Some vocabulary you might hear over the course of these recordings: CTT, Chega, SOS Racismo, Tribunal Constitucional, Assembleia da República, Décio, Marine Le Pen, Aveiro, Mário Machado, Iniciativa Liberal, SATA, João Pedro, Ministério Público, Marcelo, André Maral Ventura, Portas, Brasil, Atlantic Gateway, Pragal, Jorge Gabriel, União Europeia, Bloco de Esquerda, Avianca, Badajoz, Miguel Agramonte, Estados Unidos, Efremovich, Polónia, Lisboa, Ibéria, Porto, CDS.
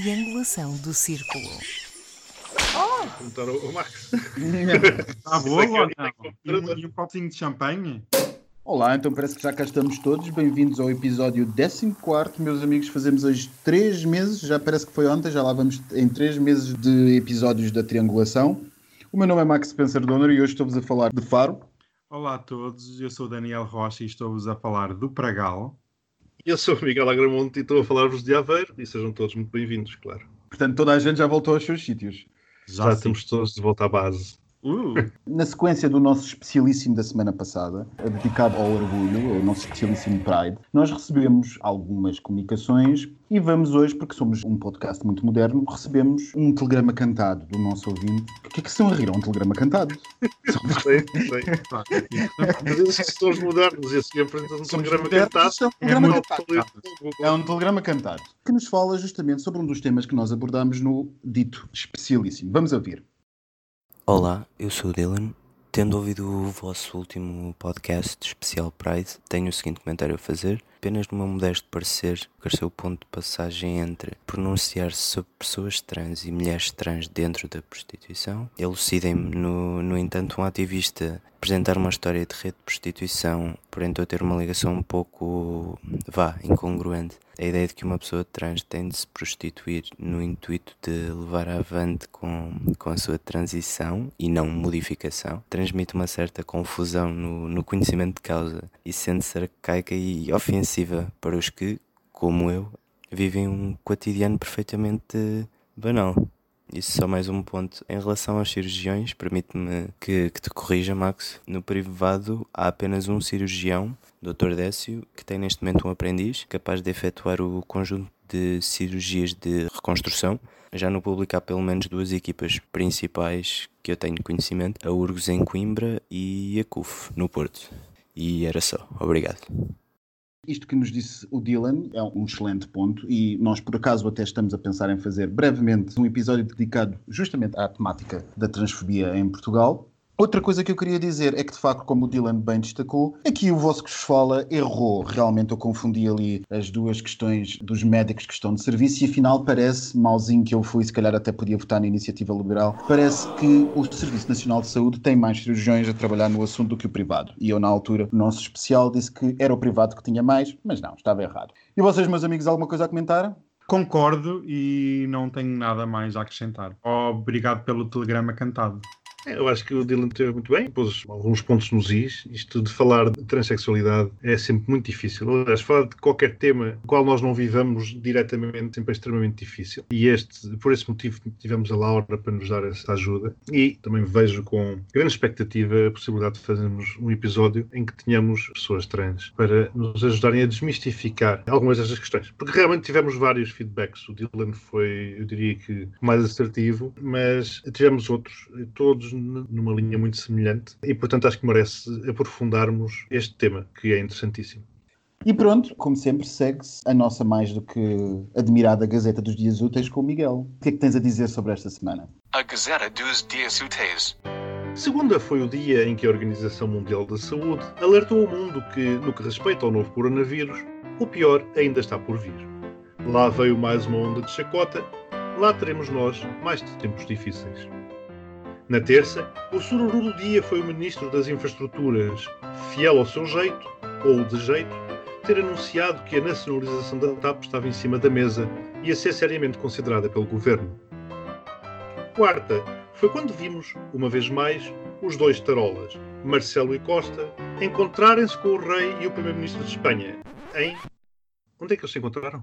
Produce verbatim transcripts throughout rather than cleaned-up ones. triangulação do círculo. Oh! Perguntar ao Max. Está boa ou não? E um copinho de champanhe? Olá, então parece que já cá estamos todos. Bem-vindos ao episódio décimo quarto, meus amigos. Fazemos hoje três meses, já parece que foi ontem, já lá vamos em três meses de episódios da triangulação. O meu nome é Max Spencer Donner e hoje estou-vos a falar de Faro. Olá a todos, eu sou o Daniel Rocha e estou-vos a falar do Pragal. Eu sou o Miguel Agramonte e estou a falar-vos de Aveiro e sejam todos muito bem-vindos, claro. Portanto, toda a gente já voltou aos seus sítios. Já, já estamos todos de volta à base. Uh. Na sequência do nosso especialíssimo da semana passada, dedicado ao orgulho, ao nosso especialíssimo Pride, nós recebemos algumas comunicações e vamos hoje, porque somos um podcast muito moderno, recebemos um telegrama cantado do nosso ouvinte. O que é que se estão a rir? Um telegrama cantado? Sei, sei. Mas eles estão modernos e assim apresentam um telegrama cantado. É um telegrama cantado que nos fala justamente sobre um dos temas que nós abordamos no dito especialíssimo. Vamos ouvir. Olá, eu sou o Dylan. Tendo ouvido o vosso último podcast especial Pride, tenho o seguinte comentário a fazer. Apenas no meu modesto parecer, cresceu o ponto de passagem entre pronunciar-se sobre pessoas trans e mulheres trans dentro da prostituição. Elucidem-me, no, no entanto, um ativista apresentar uma história de rede de prostituição, porém estou a ter uma ligação um pouco, vá, incongruente. A ideia de que uma pessoa trans tem de se prostituir no intuito de levar avante com, com a sua transição e não modificação, transmite uma certa confusão no, no conhecimento de causa e sente-se arcaica e ofensiva para os que, como eu, vivem um cotidiano perfeitamente banal. Isso só mais um ponto. Em relação aos cirurgiões, permite-me que, que te corrija, Max. No privado há apenas um cirurgião, doutor Décio, que tem neste momento um aprendiz, capaz de efetuar o conjunto de cirurgias de reconstrução. Já no público há pelo menos duas equipas principais que eu tenho conhecimento, a URGS em Coimbra e a C U F no Porto. E era só. Obrigado. Isto que nos disse o Dylan é um excelente ponto e nós, por acaso, até estamos a pensar em fazer brevemente um episódio dedicado justamente à temática da transfobia em Portugal. Outra coisa que eu queria dizer é que, de facto, como o Dylan bem destacou, aqui o vosso que vos fala errou. Realmente eu confundi ali as duas questões dos médicos que estão de serviço e, afinal, parece, mauzinho que eu fui, se calhar até podia votar na Iniciativa Liberal, parece que o Serviço Nacional de Saúde tem mais cirurgiões a trabalhar no assunto do que o privado. E eu, na altura, o nosso especial disse que era o privado que tinha mais, mas não, estava errado. E vocês, meus amigos, alguma coisa a comentar? Concordo e não tenho nada mais a acrescentar. Obrigado pelo telegrama cantado. Eu acho que o Dylan teve muito bem, pôs alguns pontos nos is. Isto de falar de transexualidade é sempre muito difícil. Aliás, falar de qualquer tema no qual nós não vivamos diretamente sempre é extremamente difícil. E este, por esse motivo, tivemos a Laura para nos dar essa ajuda. E também vejo com grande expectativa a possibilidade de fazermos um episódio em que tenhamos pessoas trans para nos ajudarem a desmistificar algumas destas questões. Porque realmente tivemos vários feedbacks. O Dylan foi, eu diria que, mais assertivo, mas tivemos outros, todos numa linha muito semelhante e, portanto, acho que merece aprofundarmos este tema, que é interessantíssimo. E pronto, como sempre, segue-se a nossa mais do que admirada Gazeta dos Dias Úteis com o Miguel. O que é que tens a dizer sobre esta semana? A Gazeta dos Dias Úteis. Segunda foi o dia em que a Organização Mundial da Saúde alertou ao mundo que, no que respeita ao novo coronavírus, o pior ainda está por vir. Lá veio mais uma onda de chacota, lá teremos nós mais tempos difíceis. Na terça, o sururu do dia foi o Ministro das Infraestruturas, fiel ao seu jeito, ou de jeito, ter anunciado que a nacionalização da TAP estava em cima da mesa e a ser seriamente considerada pelo Governo. Quarta, foi quando vimos, uma vez mais, os dois tarolas, Marcelo e Costa, encontrarem-se com o Rei e o Primeiro-Ministro de Espanha, em... Onde é que eles se encontraram?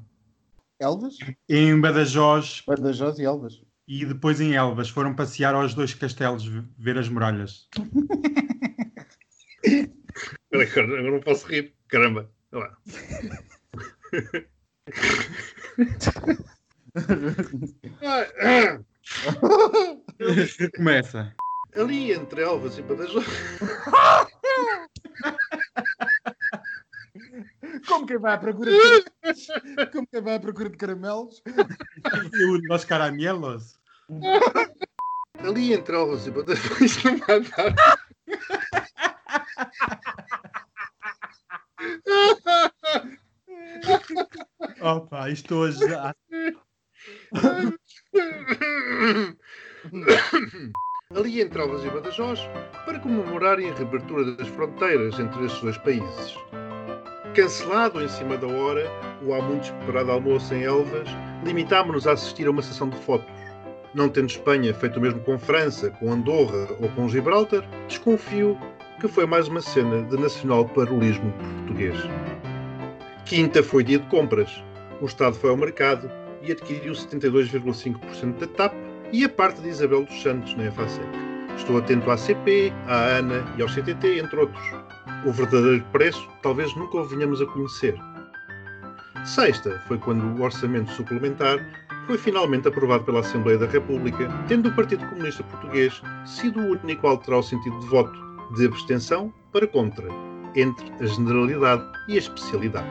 Elvas? Em Badajoz. Badajoz e Elvas. E depois em Elvas foram passear aos dois castelos, ver as muralhas. Agora não posso rir. Caramba. Olha lá. Começa. Ali entre Elvas e Badajoz. Como quem vai à procura de, Como quem vai à procura de caramelos? E o nosso caramelos? Ali entre Elvas e Badajoz não vai dar. Opa, isto hoje... Ali entre Elvas e Badajoz para comemorarem a reabertura das fronteiras entre esses dois países. Cancelado em cima da hora o há muito esperado almoço em Elvas, limitámo-nos a assistir a uma sessão de fotos. Não tendo Espanha feito o mesmo com França, com Andorra ou com Gibraltar, desconfio que foi mais uma cena de nacional parolismo português. Quinta foi dia de compras. O Estado foi ao mercado e adquiriu setenta e dois vírgula cinco por cento da TAP e a parte de Isabel dos Santos na EFASEC. Estou atento à C P, à ANA e ao C T T, entre outros. O verdadeiro preço talvez nunca o venhamos a conhecer. Sexta foi quando o orçamento suplementar foi finalmente aprovado pela Assembleia da República, tendo o Partido Comunista Português sido o único a alterar o sentido de voto, de abstenção para contra, entre a generalidade e a especialidade.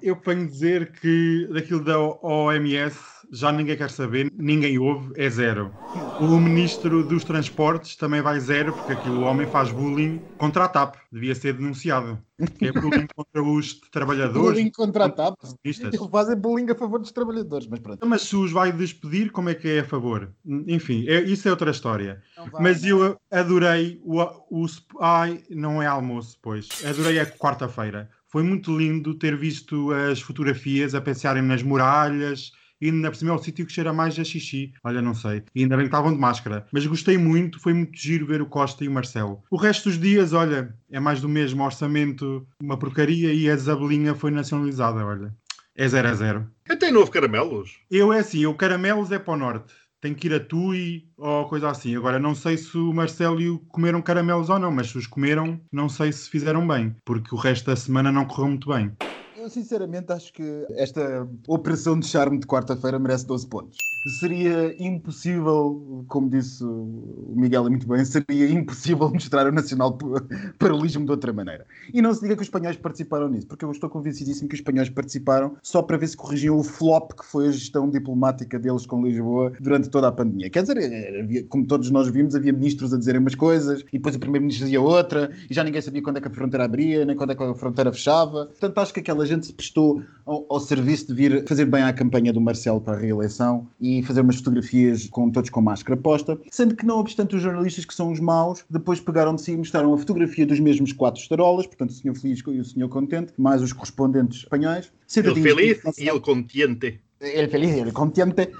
Eu ponho dizer que daquilo da O M S já ninguém quer saber, ninguém ouve, é zero. O Ministro dos Transportes também vai zero, porque aquilo o homem faz bullying contra a TAP, devia ser denunciado. Que é bullying contra os trabalhadores. Bullying contra a TAP? Eles fazem bullying a favor dos trabalhadores, mas pronto. Mas se os vai despedir, como é que é a favor? Enfim, é, isso é outra história. Mas eu adorei o, o... Ai, não é almoço, pois. Adorei a quarta-feira. Foi muito lindo ter visto as fotografias a pensarem nas muralhas. E ainda por cima é o sítio que cheira mais a xixi. Olha, não sei. E ainda bem que estavam de máscara. Mas gostei muito. Foi muito giro ver o Costa e o Marcelo. O resto dos dias, olha, é mais do mesmo. Orçamento, uma porcaria. E a Zabelinha foi nacionalizada, olha. É zero a zero. Até não houve caramelos. Eu é assim. O caramelos é para o norte. Tem que ir a Tui ou coisa assim. Agora, não sei se o Marcelo e o comeram caramelos ou não. Mas se os comeram, não sei se fizeram bem. Porque o resto da semana não correu muito bem. Eu, sinceramente, acho que esta operação de charme de quarta-feira merece doze pontos. Seria impossível, como disse o Miguel muito bem, seria impossível mostrar o nacional paralelismo de outra maneira. E não se diga que os espanhóis participaram nisso, porque eu estou convencidíssimo que os espanhóis participaram só para ver se corrigiam o flop que foi a gestão diplomática deles com Lisboa durante toda a pandemia. Quer dizer, havia, como todos nós vimos, havia ministros a dizerem umas coisas, e depois o primeiro-ministro dizia outra, e já ninguém sabia quando é que a fronteira abria, nem quando é que a fronteira fechava. Portanto, acho que aquela gente se prestou ao, ao serviço de vir fazer bem à campanha do Marcelo para a reeleição e fazer umas fotografias com todos com máscara posta, sendo que não obstante os jornalistas que são os maus, depois pegaram de si e mostraram a fotografia dos mesmos quatro estarolas, portanto o senhor feliz e o senhor contente, mais os correspondentes espanhóis. Sentadinhos, ele feliz e ele contente. Ele feliz e ele contente.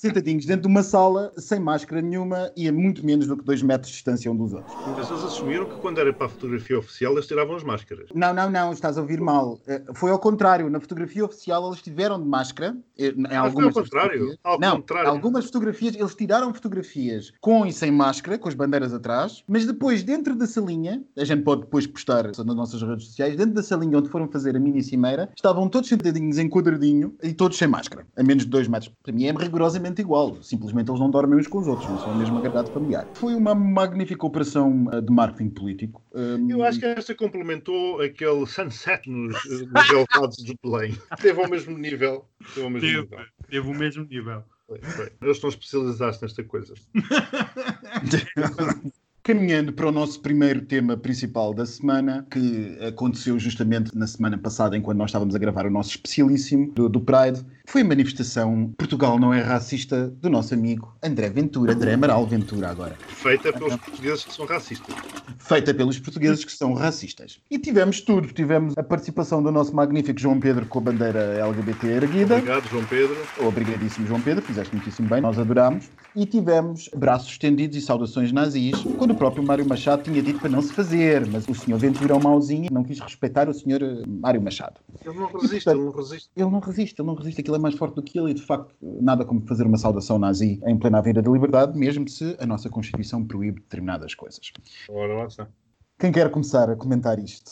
Sentadinhos dentro de uma sala, sem máscara nenhuma e a muito menos do que dois metros de distância um dos outros. Mas eles assumiram que quando era para a fotografia oficial eles tiravam as máscaras. Não, não, não, estás a ouvir mal. Foi ao contrário, na fotografia oficial eles tiveram de máscara. Em algumas foi ao contrário. Ao não, contrário. Algumas fotografias, eles tiraram fotografias com e sem máscara, com as bandeiras atrás, mas depois dentro da salinha, a gente pode depois postar nas nossas redes sociais, dentro da salinha onde foram fazer a mini cimeira, estavam todos sentadinhos em quadradinho e todos sem máscara, a menos de dois metros. Para mim é rigoroso. Rigorosamente igual, simplesmente eles não dormem uns com os outros, não são a mesma agregado familiar. Foi uma magnífica operação de marketing político. Um... Eu acho que esta complementou aquele sunset nos, nos elevados de Belém. Teve ao mesmo nível. Teve o mesmo teve, nível. Teve o mesmo nível. Foi, foi. Eles estão especializados nesta coisa. Caminhando para o nosso primeiro tema principal da semana, que aconteceu justamente na semana passada, enquanto nós estávamos a gravar o nosso especialíssimo do, do Pride, foi a manifestação Portugal Não É Racista do nosso amigo André Ventura, André Maral Ventura agora. Feita pelos portugueses que são racistas. Feita pelos portugueses que são racistas. E tivemos tudo. Tivemos a participação do nosso magnífico João Pedro com a bandeira L G B T erguida. Obrigado, João Pedro. Obrigadíssimo, João Pedro. Fizeste muitíssimo bem. Nós adorámos. E tivemos braços estendidos e saudações nazis. O próprio Mário Machado tinha dito para não se fazer, mas o senhor Ventura é um mauzinho e não quis respeitar o senhor Mário Machado. Ele não resiste, ele não resiste. Ele não resiste, ele não resiste. Aquilo é mais forte do que ele e, de facto, nada como fazer uma saudação nazi em plena Avenida da Liberdade, mesmo se a nossa Constituição proíbe determinadas coisas. Ora, lá está. Quem quer começar a comentar isto?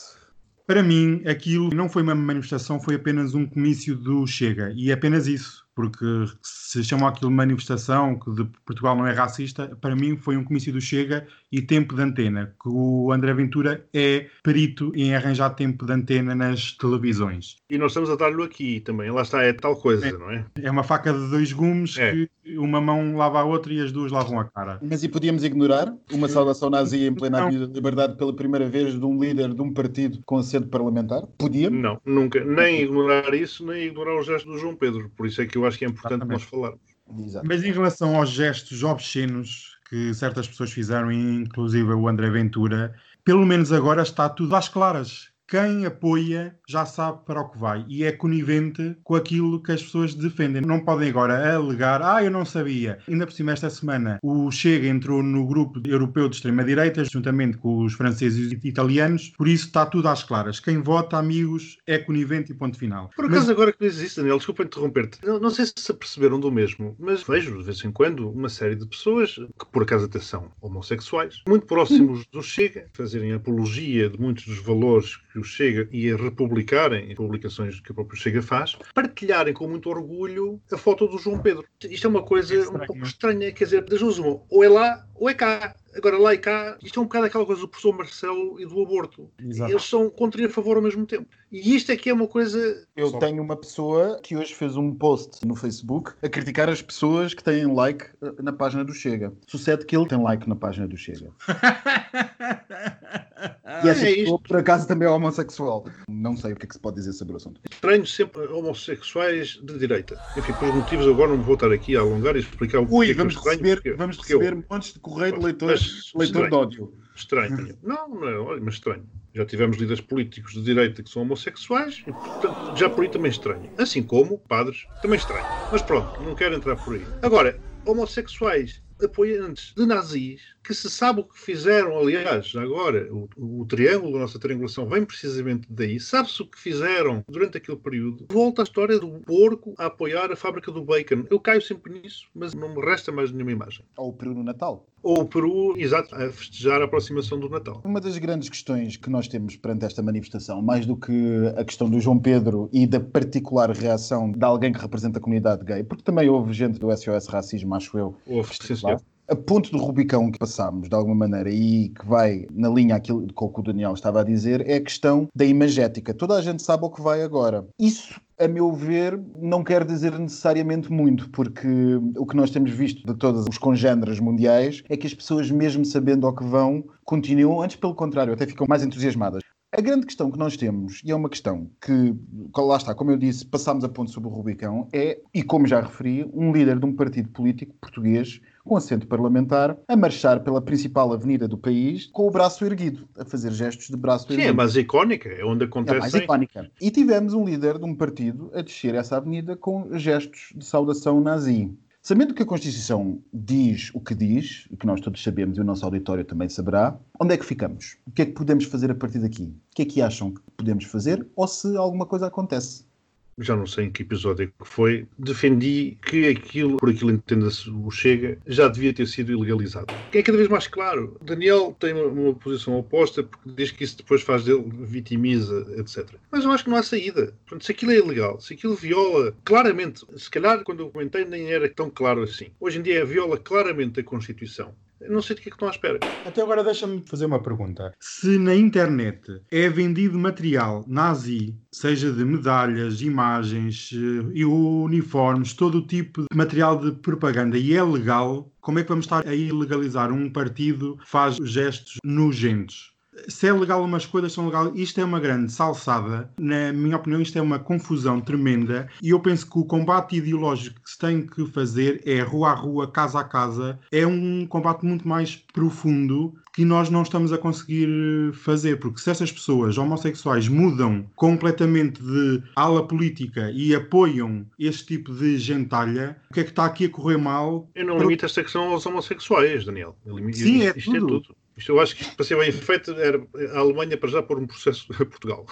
Para mim, aquilo não foi uma manifestação, foi apenas um comício do Chega. E é apenas isso. Porque se chamam aquilo de manifestação que de Portugal não é racista, para mim foi um comício do Chega e tempo de antena, que o André Ventura é perito em arranjar tempo de antena nas televisões. E nós estamos a dar-lhe aqui também, lá está, é tal coisa, é, não é? É uma faca de dois gumes é. que uma mão lava a outra e as duas lavam a cara. Mas e podíamos ignorar uma saudação nazi em plena Avenida da Liberdade pela primeira vez de um líder de um partido com assento parlamentar? Podíamos? Não, nunca. Nem ignorar isso, nem ignorar o gesto do João Pedro. Por isso é que eu acho que é importante nós falarmos. Exato. Mas em relação aos gestos obscenos que certas pessoas fizeram, inclusive o André Ventura, pelo menos agora está tudo às claras. Quem apoia já sabe para o que vai e é conivente com aquilo que as pessoas defendem. Não podem agora alegar, ah, eu não sabia. Ainda por cima, esta semana, o Chega entrou no grupo europeu de extrema-direita, juntamente com os franceses e italianos, por isso está tudo às claras. Quem vota, amigos, é conivente e ponto final. Por acaso, mas... agora que dizes isso, Daniel, desculpa interromper-te. Não, não sei se aperceberam do mesmo, mas vejo, de vez em quando, uma série de pessoas, que por acaso até são homossexuais, muito próximos do Chega, fazerem apologia de muitos dos valores que o Chega e a republicarem publicações que o próprio Chega faz, partilharem com muito orgulho a foto do João Pedro. Isto é uma coisa é um pouco estranha, quer dizer, das duas uma, ou é lá ou é cá. Agora, lá e cá, isto é um bocado aquela coisa do professor Marcelo e do aborto. Exato. Eles são contra e a favor ao mesmo tempo. E isto é que é uma coisa... Eu tenho uma pessoa que hoje fez um post no Facebook a criticar as pessoas que têm like na página do Chega. Sucede que ele tem like na página do Chega. E essa é pessoa, isto? Por acaso, também é homossexual. Não sei o que é que se pode dizer sobre o assunto. Estranho sempre homossexuais de direita. Enfim, pelos motivos agora não me vou estar aqui a alongar e explicar o Ui, que é que vamos estranho. Receber, porque, vamos porque receber eu... montes de correio de leitores. Leitor de ódio. Estranho. Não, não, mas estranho. Já tivemos líderes políticos de direita que são homossexuais e, portanto, já por aí também estranho. Assim como padres, também estranho. Mas pronto, não quero entrar por aí. Agora, homossexuais apoiantes de nazis, que se sabe o que fizeram, aliás, agora, o, o triângulo, a nossa triangulação vem precisamente daí, sabe-se o que fizeram durante aquele período. Volta à história do porco a apoiar a fábrica do bacon. Eu caio sempre nisso, mas não me resta mais nenhuma imagem. Ou o Peru no Natal. Ou o Peru, exato, a festejar a aproximação do Natal. Uma das grandes questões que nós temos perante esta manifestação, mais do que a questão do João Pedro e da particular reação de alguém que representa a comunidade gay, porque também houve gente do S O S Racismo, acho eu, houve, sim, senhor. A ponto do Rubicão que passámos, de alguma maneira, e que vai na linha aquilo com que o Daniel estava a dizer, é a questão da imagética. Toda a gente sabe o que vai agora. Isso, a meu ver, não quer dizer necessariamente muito, porque o que nós temos visto de todos os congêneres mundiais é que as pessoas, mesmo sabendo ao que vão, continuam, antes pelo contrário, até ficam mais entusiasmadas. A grande questão que nós temos, e é uma questão que, lá está, como eu disse, passámos a ponto sobre o Rubicão, é, e como já referi, um líder de um partido político português com assento parlamentar, a marchar pela principal avenida do país, com o braço erguido, a fazer gestos de braço Sim, erguido. Sim, é mais icónica, é onde acontece. É mais icónica. E tivemos um líder de um partido a descer essa avenida com gestos de saudação nazi. Sabendo que a Constituição diz o que diz, o que nós todos sabemos e o nosso auditório também saberá, onde é que ficamos? O que é que podemos fazer a partir daqui? O que é que acham que podemos fazer ou se alguma coisa acontece? Já não sei em que episódio que foi, defendi que aquilo, por aquilo entenda-se o Chega, já devia ter sido ilegalizado. Que é cada vez mais claro. Daniel tem uma, uma posição oposta, porque diz que isso depois faz dele, vitimiza, etcétera. Mas eu acho que não há saída. Portanto, se aquilo é ilegal, se aquilo viola claramente, se calhar quando eu comentei nem era tão claro assim. Hoje em dia viola claramente a Constituição. Não sei do que é que estão à espera. Até agora deixa-me fazer uma pergunta. Se na internet é vendido material nazi, seja de medalhas, imagens, uniformes, todo o tipo de material de propaganda e é legal, como é que vamos estar a ilegalizar um partido que faz gestos nojentos? Se é legal umas coisas, são legais. Isto é uma grande salsada. Na minha opinião, isto é uma confusão tremenda. E eu penso que o combate ideológico que se tem que fazer é rua a rua, casa a casa. É um combate muito mais profundo que nós não estamos a conseguir fazer. Porque se estas pessoas homossexuais mudam completamente de ala política e apoiam este tipo de gentalha, o que é que está aqui a correr mal? Eu não para... limito esta questão aos homossexuais, Daniel. Eu limito... Sim, é isto tudo. É tudo. Eu acho que, para ser bem feito, era a Alemanha para já pôr um processo a Portugal.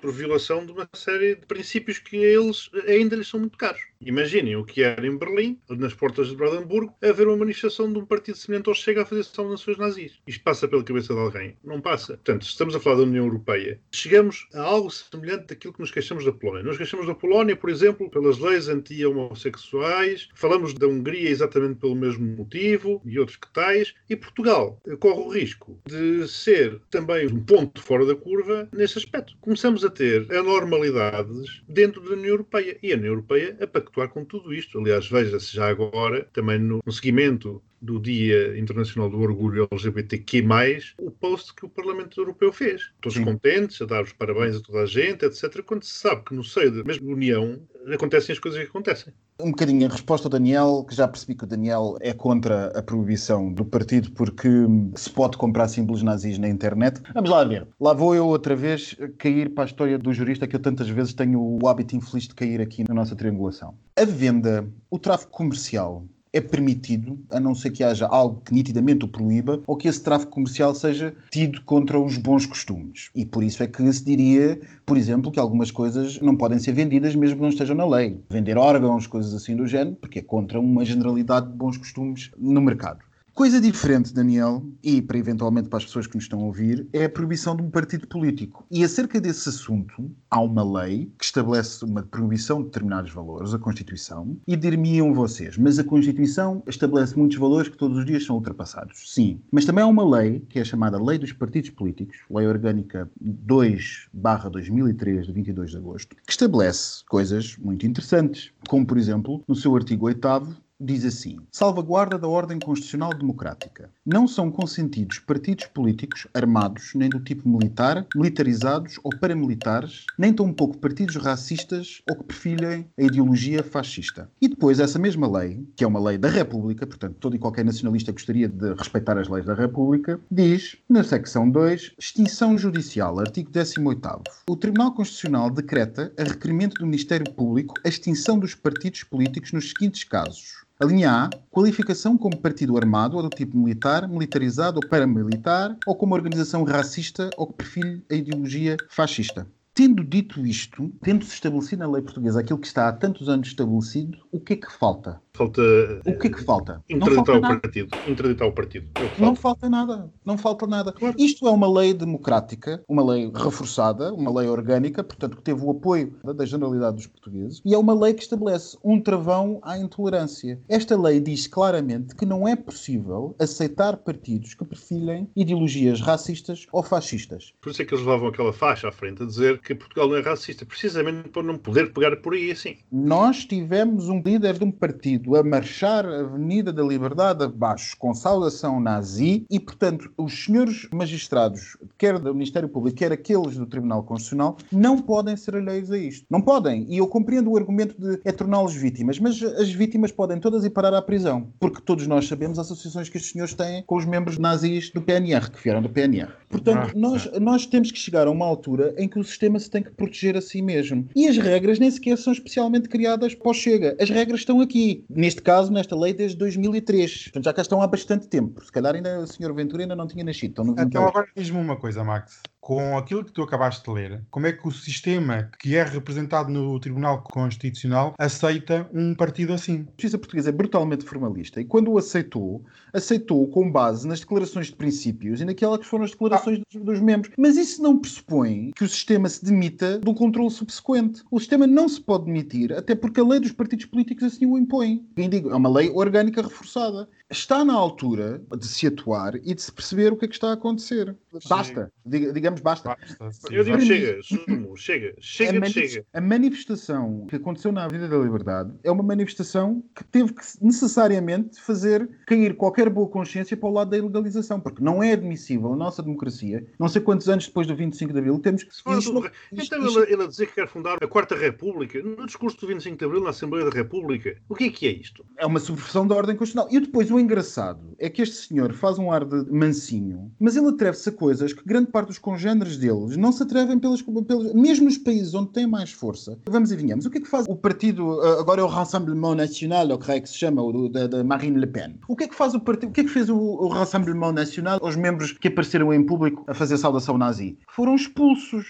Por violação de uma série de princípios que eles ainda lhes são muito caros. Imaginem o que era em Berlim, nas portas de Brandenburgo, haver uma manifestação de um partido semelhante ao Chega a fazer saudações nazis. Isto passa pela cabeça de alguém? Não passa. Portanto, se estamos a falar da União Europeia, chegamos a algo semelhante daquilo que nos queixamos da Polónia. Nos queixamos da Polónia, por exemplo, pelas leis anti-homossexuais, falamos da Hungria exatamente pelo mesmo motivo, e outros que tais, e Portugal corre o risco de ser também um ponto fora da curva nesse aspecto. Começamos a ter anormalidades dentro da União Europeia, e a União Europeia apaga compactuar com tudo isto. Aliás, veja-se já agora, também no, no seguimento do Dia Internacional do Orgulho L G B T Q mais, o post que o Parlamento Europeu fez. Todos Sim. contentes, a dar os parabéns a toda a gente, etcétera, quando se sabe que no seio da mesma União acontecem as coisas que acontecem. Um bocadinho em resposta ao Daniel, que já percebi que o Daniel é contra a proibição do partido porque se pode comprar símbolos nazis na internet. Vamos lá ver. Lá vou eu outra vez cair para a história do jurista que eu tantas vezes tenho o hábito infeliz de cair aqui na nossa triangulação. A venda, o tráfico comercial é permitido, a não ser que haja algo que nitidamente o proíba, ou que esse tráfico comercial seja tido contra os bons costumes. E por isso é que se diria, por exemplo, que algumas coisas não podem ser vendidas mesmo que não estejam na lei. Vender órgãos, coisas assim do género, porque é contra uma generalidade de bons costumes no mercado. Coisa diferente, Daniel, e para eventualmente para as pessoas que nos estão a ouvir, é a proibição de um partido político. E acerca desse assunto, há uma lei que estabelece uma proibição de determinados valores, a Constituição, e dir-me-iam vocês, mas a Constituição estabelece muitos valores que todos os dias são ultrapassados. Sim, mas também há uma lei, que é a chamada Lei dos Partidos Políticos, Lei Orgânica dois barra dois mil e três, de vinte e dois de agosto, que estabelece coisas muito interessantes, como, por exemplo, no seu artigo oitavo, diz assim: salvaguarda da ordem constitucional democrática. Não são consentidos partidos políticos armados, nem do tipo militar, militarizados ou paramilitares, nem tão pouco partidos racistas ou que perfilhem a ideologia fascista. E depois essa mesma lei, que é uma lei da República, portanto todo e qualquer nacionalista gostaria de respeitar as leis da República, diz, na secção dois, extinção judicial, artigo dezoito. O Tribunal Constitucional decreta, a requerimento do Ministério Público, a extinção dos partidos políticos nos seguintes casos. A linha A, qualificação como partido armado ou do tipo militar, militarizado ou paramilitar, ou como organização racista ou que perfilhe a ideologia fascista. Tendo dito isto, tendo-se estabelecido na lei portuguesa aquilo que está há tantos anos estabelecido, o que é que falta? Falta... O que é que falta? Interditar o partido. Interditar o partido. Não falta nada. Não falta nada. Claro. Isto é uma lei democrática, uma lei reforçada, uma lei orgânica, portanto, que teve o apoio da generalidade dos portugueses, e é uma lei que estabelece um travão à intolerância. Esta lei diz claramente que não é possível aceitar partidos que perfilhem ideologias racistas ou fascistas. Por isso é que eles levavam aquela faixa à frente a dizer que Portugal não é racista, precisamente para não poder pegar por aí assim. Nós tivemos um líder de um partido a marchar a Avenida da Liberdade abaixo, com saudação nazi, e, portanto, os senhores magistrados, quer do Ministério Público, quer aqueles do Tribunal Constitucional, não podem ser alheios a isto. Não podem. E eu compreendo o argumento de é torná-los vítimas, mas as vítimas podem todas ir parar à prisão, porque todos nós sabemos as associações que estes senhores têm com os membros nazis do P N R, que vieram do P N R. Portanto, nós, nós temos que chegar a uma altura em que o sistema se tem que proteger a si mesmo. E as regras nem sequer são especialmente criadas para o Chega. As regras estão aqui. Neste caso, nesta lei, desde dois mil e três. Portanto, já cá estão há bastante tempo. Se calhar ainda o senhor Ventura ainda não tinha nascido. Então, então agora diz-me uma coisa, Max. Com aquilo que tu acabaste de ler, como é que o sistema que é representado no Tribunal Constitucional aceita um partido assim? A justiça portuguesa é brutalmente formalista e quando o aceitou, aceitou com base nas declarações de princípios e naquelas que foram as declarações ah. dos, dos membros. Mas isso não pressupõe que o sistema se demita do controle subsequente. O sistema não se pode demitir, até porque a lei dos partidos políticos assim o impõe. Quem digo, é uma lei orgânica reforçada. Está na altura de se atuar e de se perceber o que é que está a acontecer. Basta. Diga, digamos Basta. Basta Eu digo chega, sumo, chega, chega, a, mani- chega. A manifestação que aconteceu na Avenida da Liberdade é uma manifestação que teve que necessariamente fazer cair qualquer boa consciência para o lado da ilegalização, porque não é admissível a nossa democracia, não sei quantos anos depois do vinte e cinco de Abril, temos que... Isto, do... isto, então isto... ele a dizer que quer fundar a Quarta República, no discurso do vinte e cinco de Abril na Assembleia da República, o que é que é isto? É uma subversão da ordem constitucional. E depois o engraçado é que este senhor faz um ar de mansinho, mas ele atreve-se a coisas que grande parte dos congêneres géneros deles não se atrevem pelas, pelas... Mesmo nos países onde têm mais força. Vamos e vinhamos. O que é que faz o partido... Agora é o Rassemblement National, ou que é que se chama, o da, da Marine Le Pen. O que é que faz o partido... O que é que fez o, o Rassemblement National aos membros que apareceram em público a fazer saudação nazi? Foram expulsos.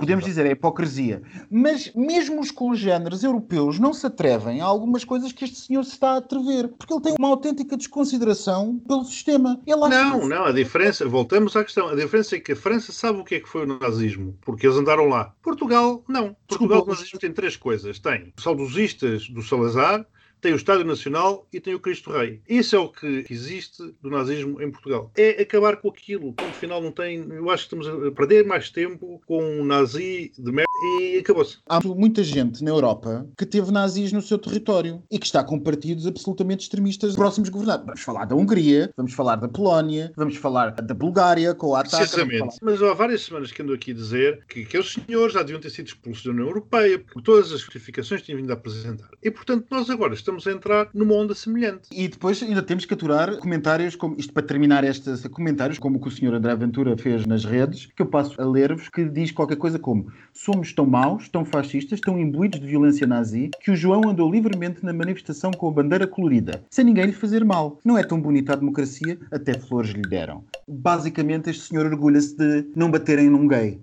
Podemos dizer, é hipocrisia. Mas mesmo os congéneres europeus não se atrevem a algumas coisas que este senhor se está a atrever, porque ele tem uma autêntica desconsideração pelo sistema. Ele não, que... não, a diferença, voltamos à questão, a diferença é que a França sabe o que é que foi o nazismo, porque eles andaram lá. Portugal, não. Portugal, o nazismo tem três coisas. Tem saudosistas do Salazar, tem o Estádio Nacional e tem o Cristo Rei. Isso é o que existe do nazismo em Portugal. É acabar com aquilo. Ponto final, não tem... Eu acho que estamos a perder mais tempo com um nazi de merda e acabou-se. Há muita gente na Europa que teve nazis no seu território e que está com partidos absolutamente extremistas próximos governados. Vamos falar da Hungria, vamos falar da Polónia, vamos falar da Bulgária com a ATAP. Precisamente. Mas há várias semanas que ando aqui a dizer que aqueles senhores já deviam ter sido expulsos da União Europeia porque todas as justificações tinham vindo a apresentar. E, portanto, nós agora estamos a entrar numa onda semelhante. E depois ainda temos que aturar comentários, como, isto para terminar estes comentários, como o que o senhor André Ventura fez nas redes, que eu passo a ler-vos, que diz qualquer coisa como: somos tão maus, tão fascistas, tão imbuídos de violência nazi, que o João andou livremente na manifestação com a bandeira colorida, sem ninguém lhe fazer mal. Não é tão bonita a democracia, até flores lhe deram. Basicamente, este senhor orgulha-se de não baterem num gay.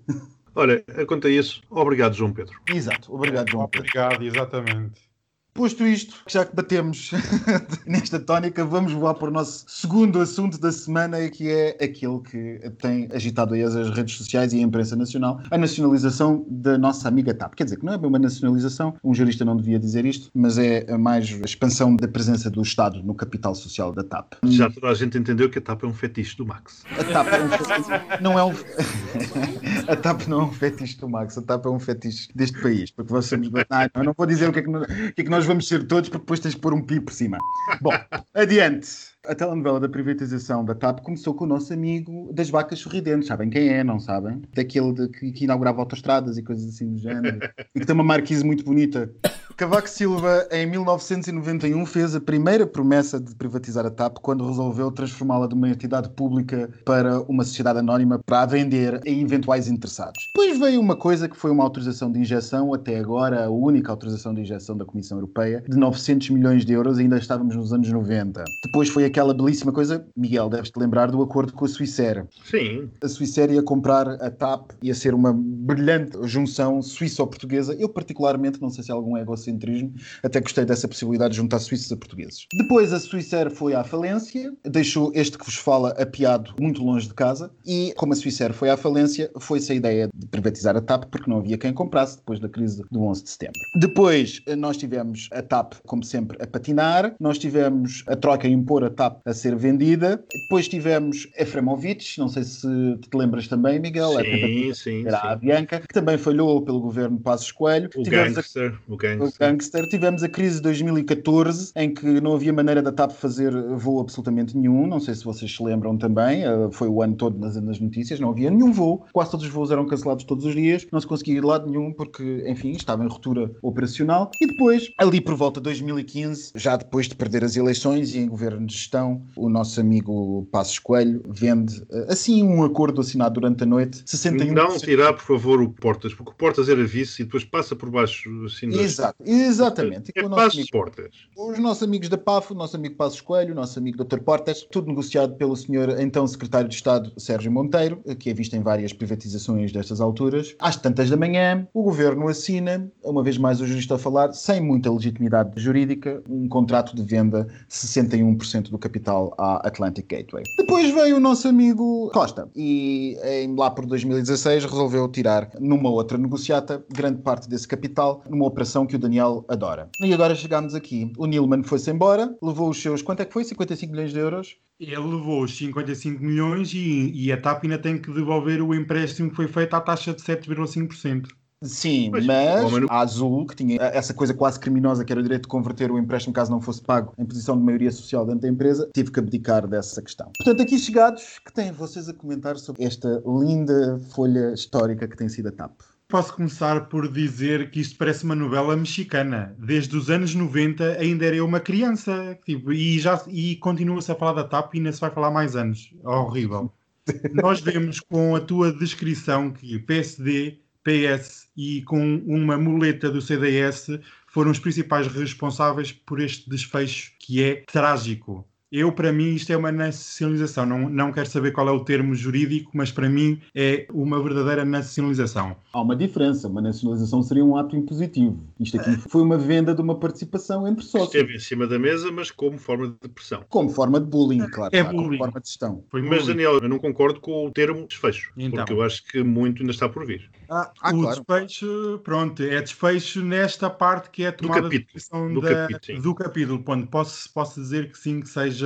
Olha, quanto a isso, obrigado, João Pedro. Exato, obrigado, João Pedro. Obrigado, exatamente. Posto isto, já que batemos nesta tónica, vamos voar para o nosso segundo assunto da semana, que é aquele que tem agitado aí as redes sociais e a imprensa nacional, a nacionalização da nossa amiga TAP. Quer dizer, que não é bem uma nacionalização, um jurista não devia dizer isto, mas é a mais a expansão da presença do Estado no capital social da TAP. Já toda a gente entendeu que a TAP é um fetiche do Max. A TAP é um fetiche, não é um... A TAP não é um fetiche do Max, a TAP é um fetiche deste país, porque nós somos... Ah, eu não vou dizer o que é que nós... O que é que nós vamos ser todos, porque depois tens de pôr um pi por cima. Bom, adiante. A telenovela da privatização da TAP começou com o nosso amigo das vacas sorridentes. Sabem quem é, não sabem? Daquele de, que, que inaugurava autostradas e coisas assim do género. E que tem uma marquise muito bonita. Cavaco Silva, em mil novecentos e noventa e um, fez a primeira promessa de privatizar a TAP quando resolveu transformá-la de uma entidade pública para uma sociedade anónima para a vender a eventuais interessados. Depois veio uma coisa que foi uma autorização de injeção, até agora a única autorização de injeção da Comissão Europeia, de novecentos milhões de euros, ainda estávamos nos anos noventa. Depois foi aquela belíssima coisa, Miguel, deves-te lembrar do acordo com a Swissair. Sim. A Swissair ia comprar a TAP, ia ser uma brilhante junção suíço-portuguesa. Eu particularmente, não sei se há algum ego centrismo, até gostei dessa possibilidade de juntar suíços a portugueses. Depois a Swissair foi à falência, deixou este que vos fala apiado muito longe de casa e, como a Swissair foi à falência, foi-se a ideia de privatizar a TAP porque não havia quem comprasse depois da crise do onze de setembro. Depois nós tivemos a TAP, como sempre, a patinar, nós tivemos a troca a impor a TAP a ser vendida, depois tivemos Efremovich, não sei se te lembras também, Miguel, sim, a tentativa sim, era sim. A Avianca, que também falhou pelo governo Passos Coelho. O tivemos gangster, a... o gangster. Gangster. Tivemos a crise de dois mil e catorze, em que não havia maneira da TAP fazer voo absolutamente nenhum. Não sei se vocês se lembram também, foi o ano todo nas, nas notícias, não havia nenhum voo. Quase todos os voos eram cancelados todos os dias. Não se conseguia ir de lado nenhum porque, enfim, estava em ruptura operacional. E depois, ali por volta de dois mil e quinze, já depois de perder as eleições e em governo de gestão, o nosso amigo Passos Coelho vende, assim, um acordo assinado durante a noite. sessenta e um por cento. Não tirar, por favor, o Portas, porque o Portas era vice e depois passa por baixo, assim... Exato. Exatamente. E é o nosso amigo, Portas. Os nossos amigos da P A F, o nosso amigo Passos Coelho, o nosso amigo doutor Portas, tudo negociado pelo senhor então secretário de Estado Sérgio Monteiro, que é visto em várias privatizações destas alturas. Às tantas da manhã, o governo assina, uma vez mais o jurista a falar, sem muita legitimidade jurídica, um contrato de venda de sessenta e um por cento do capital à Atlantic Gateway. Depois veio o nosso amigo Costa e em, lá por dois mil e dezasseis resolveu tirar numa outra negociata grande parte desse capital numa operação que o Daniel adora. E agora chegámos aqui. O Neeleman foi-se embora, levou os seus... Quanto é que foi? cinquenta e cinco milhões de euros? Ele levou os cinquenta e cinco milhões e, e a TAP ainda tem que devolver o empréstimo que foi feito à taxa de sete vírgula cinco por cento. Sim, mas, mas a Azul, que tinha essa coisa quase criminosa que era o direito de converter o empréstimo caso não fosse pago em posição de maioria social dentro da empresa, tive que abdicar dessa questão. Portanto, aqui chegados, que têm vocês a comentar sobre esta linda folha histórica que tem sido a TAP? Posso começar por dizer que isto parece uma novela mexicana. Desde os anos noventa ainda era eu uma criança, tipo, e, e continua-se a falar da TAP e ainda se vai falar mais anos. É horrível. Nós vemos com a tua descrição que P S D, P S e com uma muleta do C D S foram os principais responsáveis por este desfecho que é trágico. Eu, para mim, isto é uma nacionalização. Não, não quero saber qual é o termo jurídico, mas para mim é uma verdadeira nacionalização. Há uma diferença. Uma nacionalização seria um ato impositivo. Isto aqui foi uma venda de uma participação entre sócios. Esteve em cima da mesa, mas como forma de pressão. Como forma de bullying, claro. É tá, bullying. Como forma de gestão. Foi mas, bullying. Daniel, eu não concordo com o termo desfecho. Então. Porque eu acho que muito ainda está por vir. Ah, ah, o claro. desfecho, pronto, é desfecho nesta parte que é tomada do capítulo, do, da, capítulo, do capítulo. Ponto. Posso, posso dizer que sim, que seja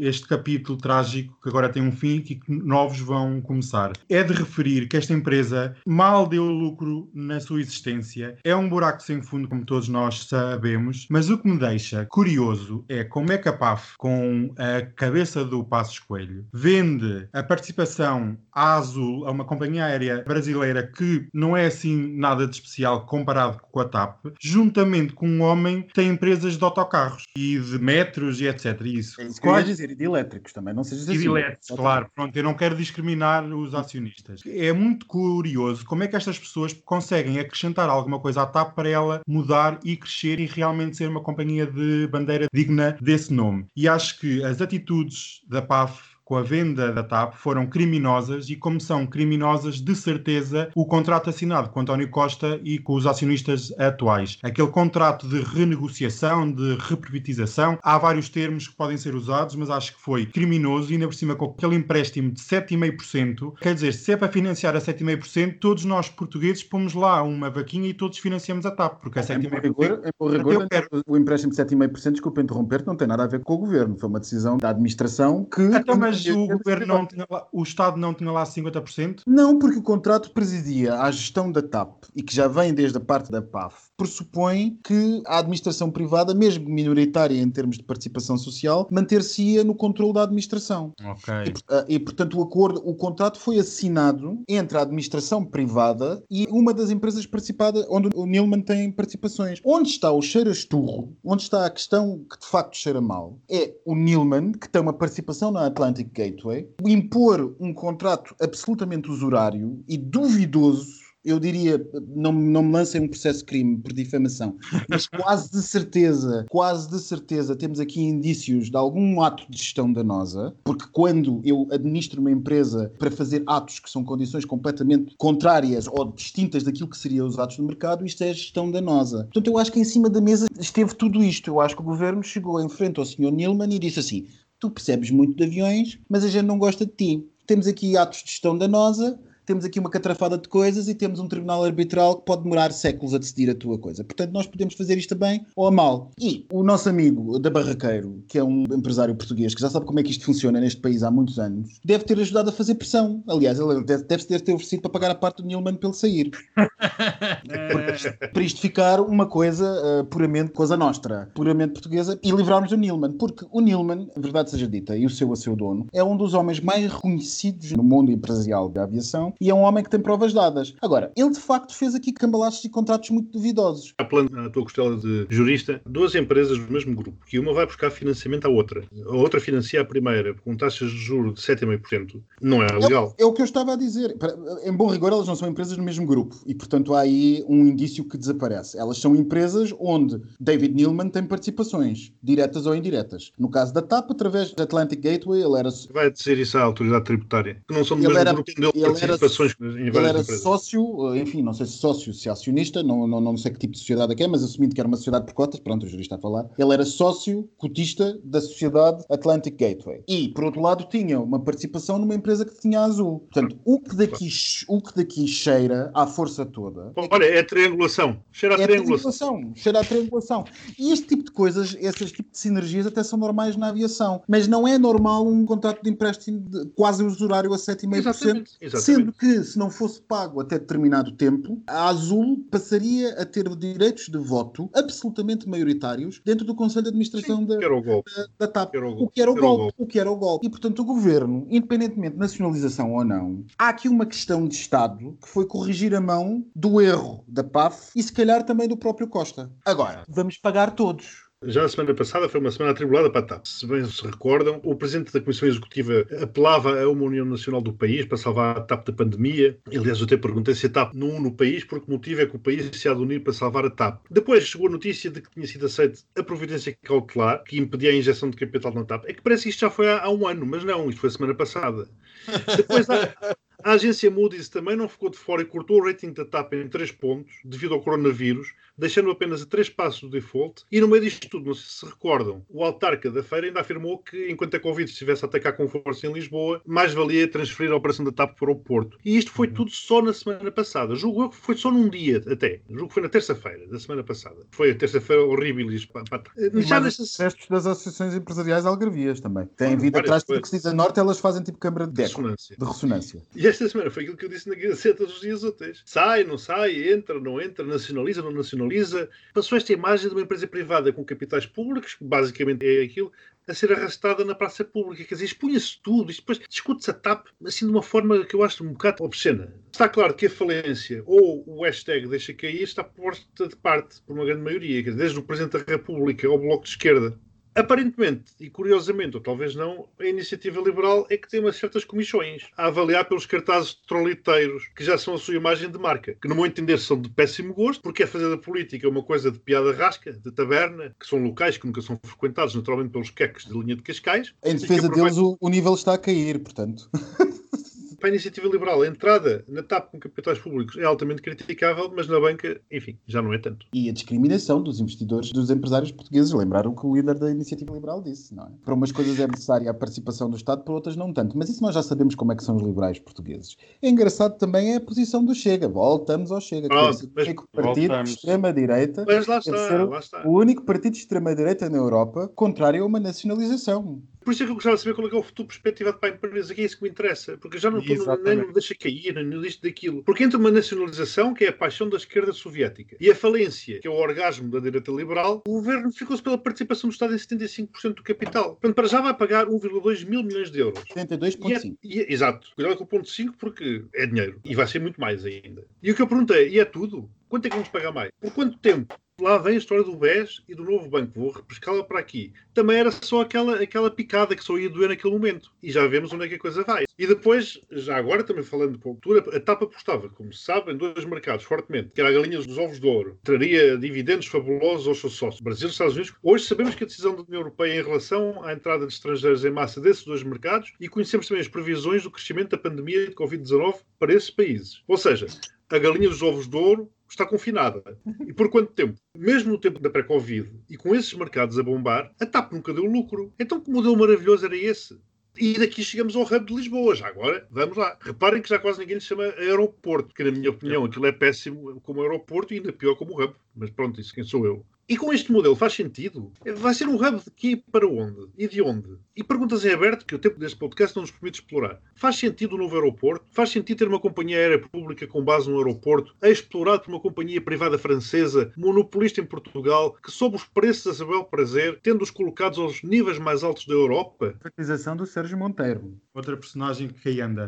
este capítulo trágico que agora tem um fim e que novos vão começar. É de referir que esta empresa mal deu lucro na sua existência. É um buraco sem fundo, como todos nós sabemos, mas o que me deixa curioso é como é que a P A F, com a cabeça do Passos Coelho, vende a participação à Azul, a uma companhia aérea brasileira que não é assim nada de especial comparado com a TAP, juntamente com um homem que tem empresas de autocarros e de metros e etcétera. Isso. É isso que eu ia dizer, e de elétricos também, não seja assim. E de elétricos, claro, pronto, eu não quero discriminar os acionistas. É muito curioso como é que estas pessoas conseguem acrescentar alguma coisa à TAP para ela mudar e crescer e realmente ser uma companhia de bandeira digna desse nome. E acho que as atitudes da P A F com a venda da TAP foram criminosas e, como são criminosas, de certeza o contrato assinado com António Costa e com os acionistas atuais. Aquele contrato de renegociação, de reprivatização, há vários termos que podem ser usados, mas acho que foi criminoso e ainda por cima com aquele empréstimo de sete vírgula cinco por cento, quer dizer, se é para financiar a sete vírgula cinco por cento, todos nós portugueses pomos lá uma vaquinha e todos financiamos a TAP, porque a sete vírgula cinco por cento... Quero... O empréstimo de sete vírgula cinco por cento, desculpa interromper, não tem nada a ver com o governo, foi uma decisão da administração que... Até mas Mas o governo não tinha lá, o Estado não tinha lá cinquenta por cento? Não, porque o contrato presidia à gestão da TAP e que já vem desde a parte da P A F. Pressupõe que a administração privada, mesmo minoritária em termos de participação social, manter-se-ia no controle da administração. Ok. E, e portanto o acordo, o contrato foi assinado entre a administração privada e uma das empresas participadas, onde o Neeleman tem participações. Onde está o cheiro a esturro, onde está a questão que de facto cheira mal, é o Neeleman, que tem uma participação na Atlantic Gateway, impor um contrato absolutamente usurário e duvidoso. Eu diria, não, não me lancem um processo de crime por difamação, mas quase de certeza, quase de certeza temos aqui indícios de algum ato de gestão danosa, porque quando eu administro uma empresa para fazer atos que são condições completamente contrárias ou distintas daquilo que seriam os atos do mercado, isto é gestão danosa. Portanto, eu acho que em cima da mesa esteve tudo isto. Eu acho que o governo chegou em frente ao senhor Neeleman e disse assim: tu percebes muito de aviões, mas a gente não gosta de ti. Temos aqui atos de gestão danosa, temos aqui uma catrafada de coisas e temos um tribunal arbitral que pode demorar séculos a decidir a tua coisa. Portanto, nós podemos fazer isto a bem ou a mal. E o nosso amigo da Barraqueiro, que é um empresário português que já sabe como é que isto funciona neste país há muitos anos, deve ter ajudado a fazer pressão. Aliás, ele deve-se ter oferecido para pagar a parte do Neeleman pelo sair. Para isto ficar uma coisa uh, puramente coisa nostra, puramente portuguesa, e livrarmos do Neeleman. Porque o Neeleman, verdade seja dita, e o seu a seu dono, é um dos homens mais reconhecidos no mundo empresarial da aviação, e é um homem que tem provas dadas. Agora, ele de facto fez aqui cambalaches e contratos muito duvidosos. Apelando à tua costela de jurista, duas empresas do mesmo grupo, que uma vai buscar financiamento à outra. A outra financia a primeira com taxas de juros de sete vírgula cinco por cento. Não é legal. É, é o que eu estava a dizer. Em bom rigor, elas não são empresas do mesmo grupo e, portanto, há aí um indício que desaparece. Elas são empresas onde David Neeleman tem participações, diretas ou indiretas. No caso da TAP, através da Atlantic Gateway, ele era... Vai dizer isso à autoridade tributária, que não são do ele mesmo era... grupo onde ele, ele participa. Era... Ele era empresas. sócio, enfim, não sei se sócio, se acionista, não, não, não sei que tipo de sociedade é que é, mas assumindo que era uma sociedade por cotas, pronto, o jurista está a falar, ele era sócio cotista da sociedade Atlantic Gateway. E, por outro lado, tinha uma participação numa empresa que tinha a Azul. Portanto, o que daqui, o que daqui cheira à força toda... Bom, é que... Olha, é triangulação. Cheira a é triangulação. triangulação. Cheira a triangulação. E este tipo de coisas, esses tipos de sinergias até são normais na aviação, mas não é normal um contrato de empréstimo de quase usurário a sete vírgula cinco por cento. Exatamente. Exatamente. Que se não fosse pago até determinado tempo, a Azul passaria a ter direitos de voto absolutamente maioritários dentro do Conselho de Administração Sim, da, da, da TAP. O que era o golpe. O que era o golpe. E, portanto, o governo, independentemente de nacionalização ou não, há aqui uma questão de Estado que foi corrigir a mão do erro da P A F e, se calhar, também do próprio Costa. Agora, vamos pagar todos. Já a semana passada foi uma semana atribulada para a TAP. Se bem se recordam, o Presidente da Comissão Executiva apelava a uma União Nacional do país para salvar a TAP da pandemia. Aliás, eu até perguntei se a TAP não une o país, por que motivo é que o país se há de unir para salvar a TAP. Depois chegou a notícia de que tinha sido aceita a providência cautelar que impedia a injeção de capital na TAP. É que parece que isto já foi há, há um ano, mas não, isto foi a semana passada. Depois há... A agência Moody's também não ficou de fora e cortou o rating da TAP em três pontos devido ao coronavírus, deixando apenas a três passos do default. E no meio disto tudo, não sei se se recordam, o autarca da Feira ainda afirmou que enquanto a Covid estivesse a atacar com força em Lisboa, mais valia transferir a operação da TAP para o Porto. E isto foi tudo só na semana passada. Julgo que foi só num dia até. Julgo que foi na terça-feira da semana passada. Foi a terça-feira horrível. Mas já nesta... os restos das associações empresariais algarvias também. Têm vida atrás do que se diz a norte, elas fazem tipo câmara de, de ressonância. E esta semana foi aquilo que eu disse na Gazeta dos dias úteis. Sai, não sai, entra, não entra, nacionaliza, não nacionaliza. Passou esta imagem de uma empresa privada com capitais públicos, basicamente é aquilo, a ser arrastada na praça pública. Quer dizer, expunha-se tudo. E depois discute-se a TAP assim de uma forma que eu acho um bocado obscena. Está claro que a falência ou o hashtag deixa cair está posta de parte por uma grande maioria. Quer dizer, desde o Presidente da República ao Bloco de Esquerda. Aparentemente, e curiosamente, ou talvez não, a Iniciativa Liberal é que tem umas certas comissões a avaliar pelos cartazes troliteiros, que já são a sua imagem de marca, que no meu entender são de péssimo gosto, porque é fazer da política uma coisa de piada rasca, de taberna, que são locais que nunca são frequentados, naturalmente pelos queques de linha de Cascais. Em defesa deles, o, o nível está a cair, portanto... Para a Iniciativa Liberal, a entrada na TAP com capitais públicos é altamente criticável, mas na banca, enfim, já não é tanto. E a discriminação dos investidores, dos empresários portugueses. Lembraram o que o líder da Iniciativa Liberal disse, não é? Para umas coisas é necessária a participação do Estado, para outras não tanto. Mas isso nós já sabemos como é que são os liberais portugueses. É engraçado também é a posição do Chega. Voltamos ao Chega. Que Pronto, é o único partido de extrema-direita. Mas lá está, lá está. O único partido de extrema-direita na Europa contrário a uma nacionalização. Por isso é que eu gostava de saber qual é, que é o futuro perspectivado para a empresa, que é isso que me interessa, porque eu já não estou nem me deixa cair, nem disto daquilo. Porque entre uma nacionalização, que é a paixão da esquerda soviética, e a falência, que é o orgasmo da direita liberal, o governo ficou-se pela participação do Estado em setenta e cinco por cento do capital. Portanto, para já vai pagar um vírgula dois mil milhões de euros. setenta e dois vírgula cinco. É, é, exato. Cuidado com o ponto cinco porque é dinheiro. E vai ser muito mais ainda. E o que eu perguntei, e é tudo? Quanto é que vamos pagar mais? Por quanto tempo? Lá vem a história do B E S e do novo banco. Vou repescá-la para aqui. Também era só aquela, aquela picada que só ia doer naquele momento. E já vemos onde é que a coisa vai. E depois, já agora também falando de cultura, a TAP apostava, como se sabe, em dois mercados fortemente. Que era a galinha dos ovos de ouro. Traria dividendos fabulosos aos seus sócios. Brasil e Estados Unidos. Hoje sabemos que a decisão da União Europeia em relação à entrada de estrangeiros em massa desses dois mercados. E conhecemos também as previsões do crescimento da pandemia de covid dezenove para esses países. Ou seja, a galinha dos ovos de ouro está confinada. E por quanto tempo? Mesmo no tempo da pré-Covid, e com esses mercados a bombar, a TAP nunca deu lucro. Então que modelo maravilhoso era esse? E daqui chegamos ao hub de Lisboa. Já agora, vamos lá. Reparem que já quase ninguém lhe chama aeroporto, que na minha opinião aquilo é péssimo como aeroporto e ainda pior como hub. Mas pronto, isso quem sou eu. E com este modelo faz sentido? Vai ser um hub de quê para onde? E de onde? E perguntas em aberto que o tempo deste podcast não nos permite explorar. Faz sentido o novo aeroporto? Faz sentido ter uma companhia aérea pública com base num aeroporto, explorado por uma companhia privada francesa, monopolista em Portugal, que sob os preços a seu bel prazer, tendo-os colocados aos níveis mais altos da Europa? A privatização do Sérgio Monteiro. Outra personagem que aí anda.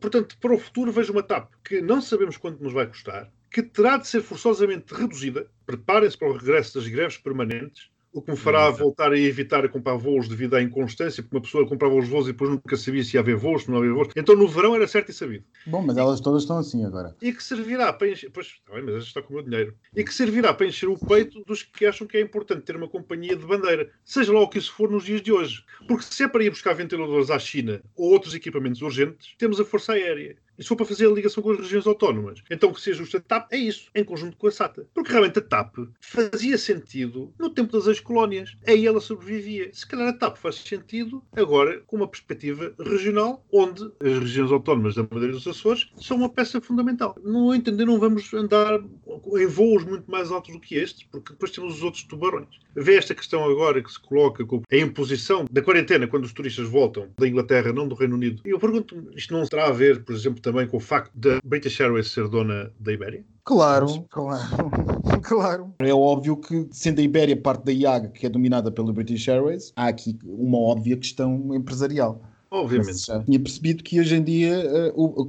Portanto, para o futuro vejo uma TAP que não sabemos quanto nos vai custar, que terá de ser forçosamente reduzida. Preparem-se para o regresso das greves permanentes, o que me fará voltar a evitar a comprar voos devido à inconstância, porque uma pessoa comprava os voos e depois nunca sabia se ia haver voos, se não havia voos. Então no verão era certo e sabido. Bom, mas elas todas estão assim agora. E que servirá para encher... Pois, também, mas esta está com o meu dinheiro. E que servirá para encher o peito dos que acham que é importante ter uma companhia de bandeira, seja lá o que isso for nos dias de hoje. Porque se é para ir buscar ventiladores à China ou outros equipamentos urgentes, temos a Força Aérea. E se for para fazer a ligação com as regiões autónomas, então que se ajuste a TAP, é isso, em conjunto com a SATA. Porque realmente a TAP fazia sentido no tempo das ex-colónias. Aí ela sobrevivia. Se calhar a TAP faz sentido agora com uma perspectiva regional, onde as regiões autónomas da Madeira e dos Açores são uma peça fundamental. Não entender, não vamos andar em voos muito mais altos do que este, porque depois temos os outros tubarões. Vê esta questão agora que se coloca com a imposição da quarentena quando os turistas voltam da Inglaterra, não do Reino Unido. E eu pergunto-me, isto não terá a ver, por exemplo, também com o facto da British Airways ser dona da Ibéria? Claro, claro, claro. É óbvio que, sendo a Ibéria parte da I A G, que é dominada pela British Airways, há aqui uma óbvia questão empresarial. Obviamente. Já tinha percebido que hoje em dia,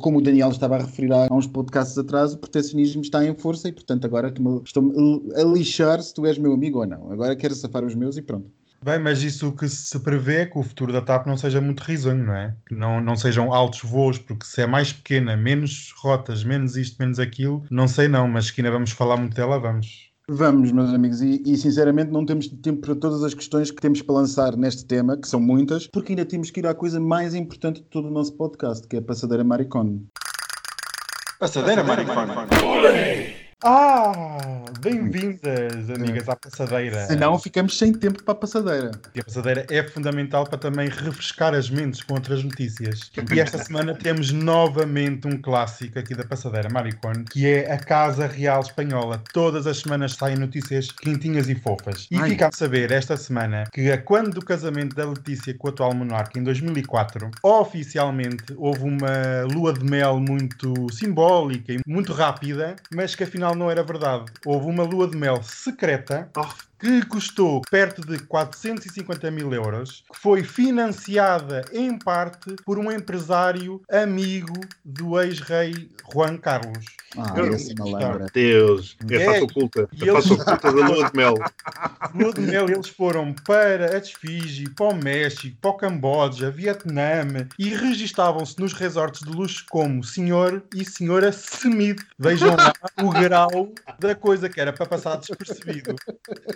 como o Daniel estava a referir há uns podcasts atrás, o protecionismo está em força e, portanto, agora estou-me a lixar se tu és meu amigo ou não. Agora quero safar os meus e pronto. Bem, mas isso que se prevê é que o futuro da TAP não seja muito risonho, não é? Que não, não sejam altos voos, porque se é mais pequena, menos rotas, menos isto, menos aquilo, não sei não, mas que ainda vamos falar muito dela, vamos... Vamos, meus amigos, e, e sinceramente não temos tempo para todas as questões que temos para lançar neste tema, que são muitas, porque ainda temos que ir à coisa mais importante de todo o nosso podcast, que é a Passadeira Maricón. Passadeira, Passadeira Maricón. Ah, bem-vindas, amigas, à Passadeira. Senão ficamos sem tempo para a Passadeira. E a Passadeira é fundamental para também refrescar as mentes com outras notícias. E esta semana temos novamente um clássico aqui da Passadeira Maricón, que é a Casa Real Espanhola. Todas as semanas saem notícias quentinhas e fofas. E fica a saber esta semana que, a quando do casamento da Letícia com o atual monarca em dois mil e quatro, oficialmente houve uma lua de mel muito simbólica e muito rápida, mas que afinal não era verdade. Houve uma lua de mel secreta que custou perto de quatrocentos e cinquenta mil euros, que foi financiada em parte por um empresário amigo do ex-rei Juan Carlos. Ah, esse malandro. Deus, é face oculta. É face oculta da lua de mel. Lua de mel, eles foram para as Fiji, para o México, para o Camboja, Vietnã, e registavam-se nos resorts de luxo como senhor e senhora Smith. Vejam lá o grau da coisa que era para passar despercebido.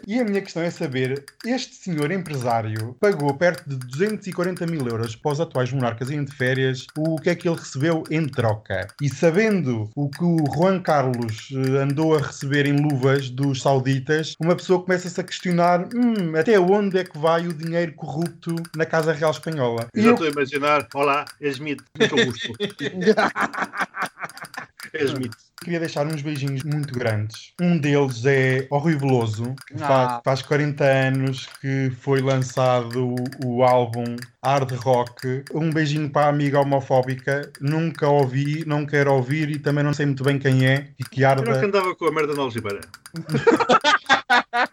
E a minha questão é saber, este senhor empresário pagou perto de duzentos e quarenta mil euros para os atuais monarcas irem de férias, o que é que ele recebeu em troca? E sabendo o que o Juan Carlos andou a receber em luvas dos sauditas, uma pessoa começa-se a questionar hum, até onde é que vai o dinheiro corrupto na Casa Real Espanhola. Eu já estou a imaginar, olá, és mito, muito gosto. És mito. Queria deixar uns beijinhos muito grandes. Um deles é ao Rui Veloso, que ah. faz, faz quarenta anos, que foi lançado o, o álbum Hard Rock. Um beijinho para a amiga homofóbica. Nunca ouvi, não quero ouvir e também não sei muito bem quem é. E que arda... Eu não que andava com a merda na algibeira.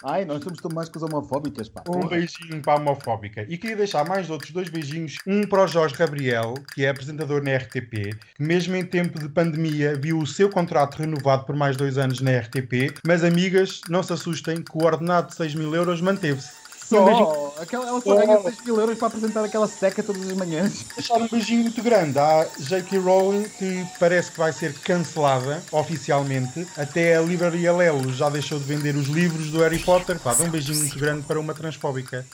Ai, nós somos tão mais que os homofóbicas, pá. Um beijinho para a homofóbica. E queria deixar mais outros dois beijinhos. Um para o Jorge Gabriel, que é apresentador na R T P, que mesmo em tempo de pandemia viu o seu contrato renovado por mais dois anos na R T P. Mas, amigas, não se assustem que o ordenado de seis mil euros manteve-se. Só. Aquela, ela só oh. ganha seis mil euros para apresentar aquela seca todas as manhãs. Deixar um beijinho muito grande à J K Rowling, que parece que vai ser cancelada oficialmente. Até a livraria Lelo já deixou de vender os livros do Harry Potter. Pá, dá um beijinho muito grande para uma transfóbica.